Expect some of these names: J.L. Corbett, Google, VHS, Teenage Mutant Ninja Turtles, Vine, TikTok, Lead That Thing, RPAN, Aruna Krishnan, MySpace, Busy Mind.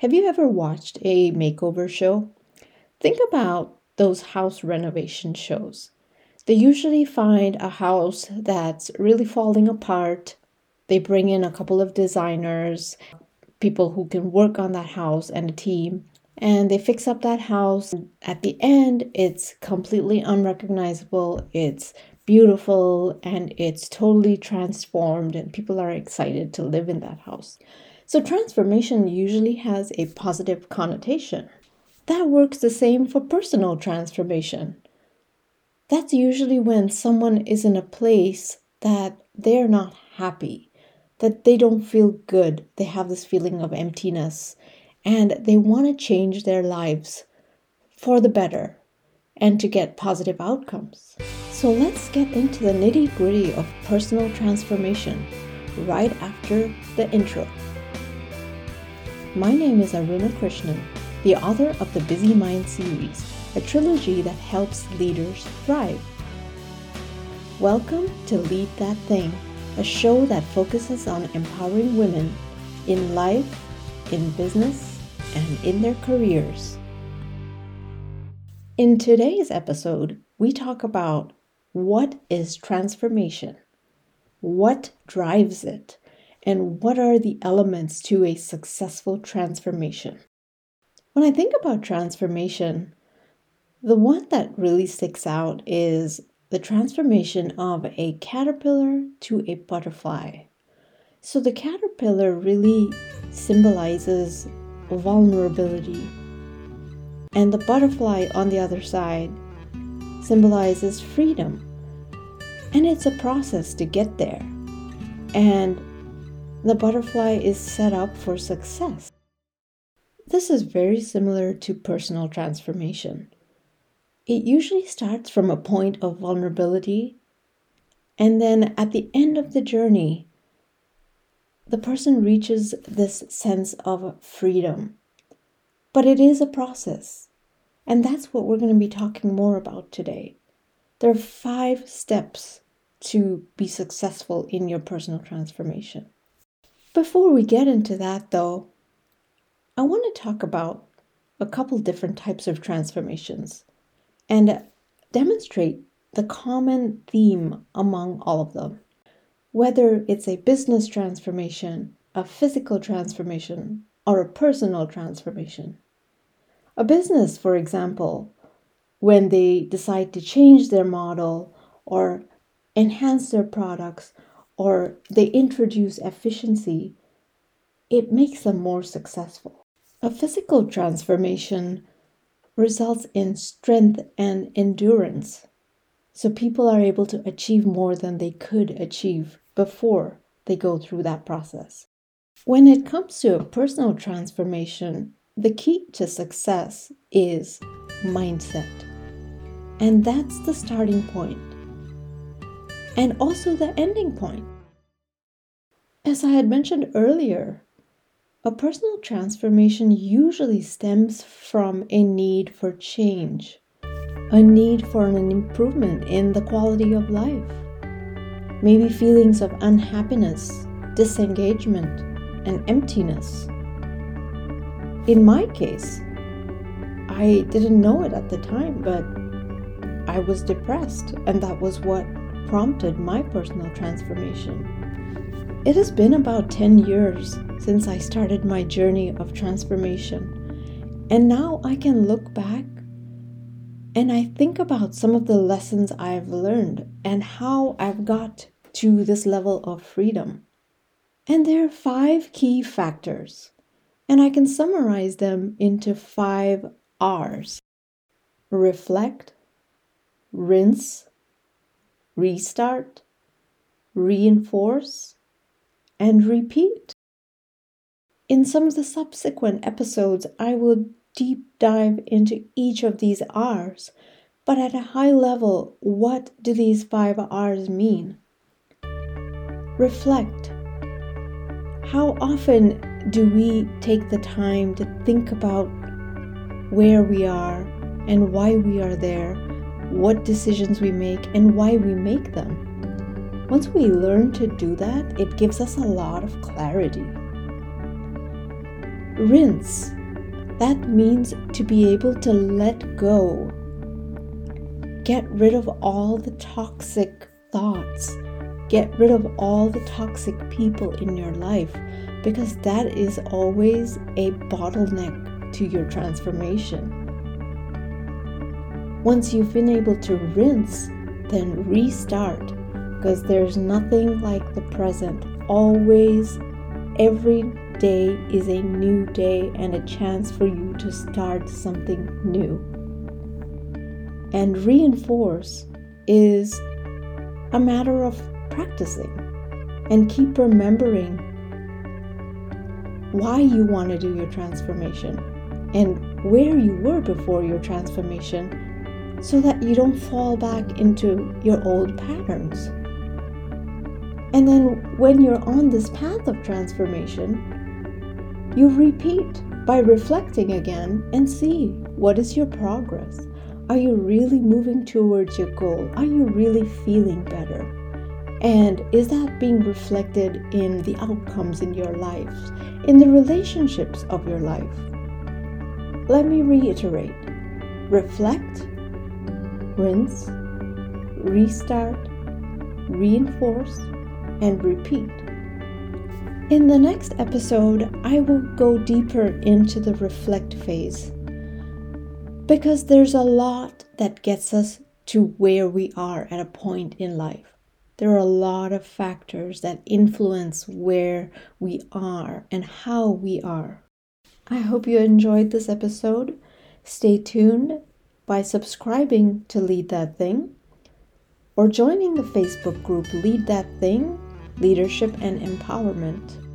Have you ever watched a makeover show? Think about those house renovation shows. They usually find a house that's really falling apart. They bring in a couple of designers, people who can work on that house, and a team, and they fix up that house. At the end, it's completely unrecognizable, it's beautiful, and it's totally transformed, and people are excited to live in that house. So transformation usually has a positive connotation. That works the same for personal transformation. That's usually when someone is in a place that they're not happy, that they don't feel good. They have this feeling of emptiness and they want to change their lives for the better and to get positive outcomes. So let's get into the nitty-gritty of personal transformation right after the intro. My name is Aruna Krishnan, the author of the Busy Mind series, a trilogy that helps leaders thrive. Welcome to Lead That Thing, a show that focuses on empowering women in life, in business, and in their careers. In today's episode, we talk about what is transformation, what drives it, and what are the elements to a successful transformation. When I think about transformation, the one that really sticks out is the transformation of a caterpillar to a butterfly. So the caterpillar really symbolizes vulnerability, and the butterfly on the other side symbolizes freedom. And it's a process to get there. And the butterfly is set up for success. This is very similar to personal transformation. It usually starts from a point of vulnerability, and then at the end of the journey, the person reaches this sense of freedom. But it is a process, and that's what we're going to be talking more about today. There are 5 steps to be successful in your personal transformation. Before we get into that, though, I want to talk about a couple different types of transformations and demonstrate the common theme among all of them. Whether it's a business transformation, a physical transformation, or a personal transformation. A business, for example, when they decide to change their model or enhance their products, or they introduce efficiency, it makes them more successful. A physical transformation results in strength and endurance. So people are able to achieve more than they could achieve before they go through that process. When it comes to a personal transformation, the key to success is mindset. And that's the starting point. And also the ending point. As I had mentioned earlier, a personal transformation usually stems from a need for change, a need for an improvement in the quality of life, maybe feelings of unhappiness, disengagement, and emptiness. In my case, I didn't know it at the time, but I was depressed, and that was what prompted my personal transformation. It has been about 10 years since I started my journey of transformation, and now I can look back and I think about some of the lessons I've learned and how I've got to this level of freedom. And there are 5 key factors, and I can summarize them into 5 R's: reflect, rinse, restart, reinforce, and repeat. In some of the subsequent episodes, I will deep dive into each of these R's, but at a high level, what do these 5 R's mean? Reflect. How often do we take the time to think about where we are and why we are there? What decisions we make and why we make them. Once we learn to do that, it gives us a lot of clarity. Rinse. That means to be able to let go. Get rid of all the toxic thoughts. Get rid of all the toxic people in your life, because that is always a bottleneck to your transformation. Once you've been able to rinse, then restart, because there's nothing like the present. Always, every day is a new day and a chance for you to start something new. And reinforce is a matter of practicing and keep remembering why you want to do your transformation and where you were before your transformation, so that you don't fall back into your old patterns. And then when you're on this path of transformation, you repeat by reflecting again and see, what is your progress? Are you really moving towards your goal? Are you really feeling better? And is that being reflected in the outcomes in your life, in the relationships of your life? Let me reiterate. Reflect, rinse, restart, reinforce, and repeat. In the next episode, I will go deeper into the reflect phase, because there's a lot that gets us to where we are at a point in life. There are a lot of factors that influence where we are and how we are. I hope you enjoyed this episode. Stay tuned by subscribing to Lead That Thing, or joining the Facebook group Lead That Thing, Leadership and Empowerment.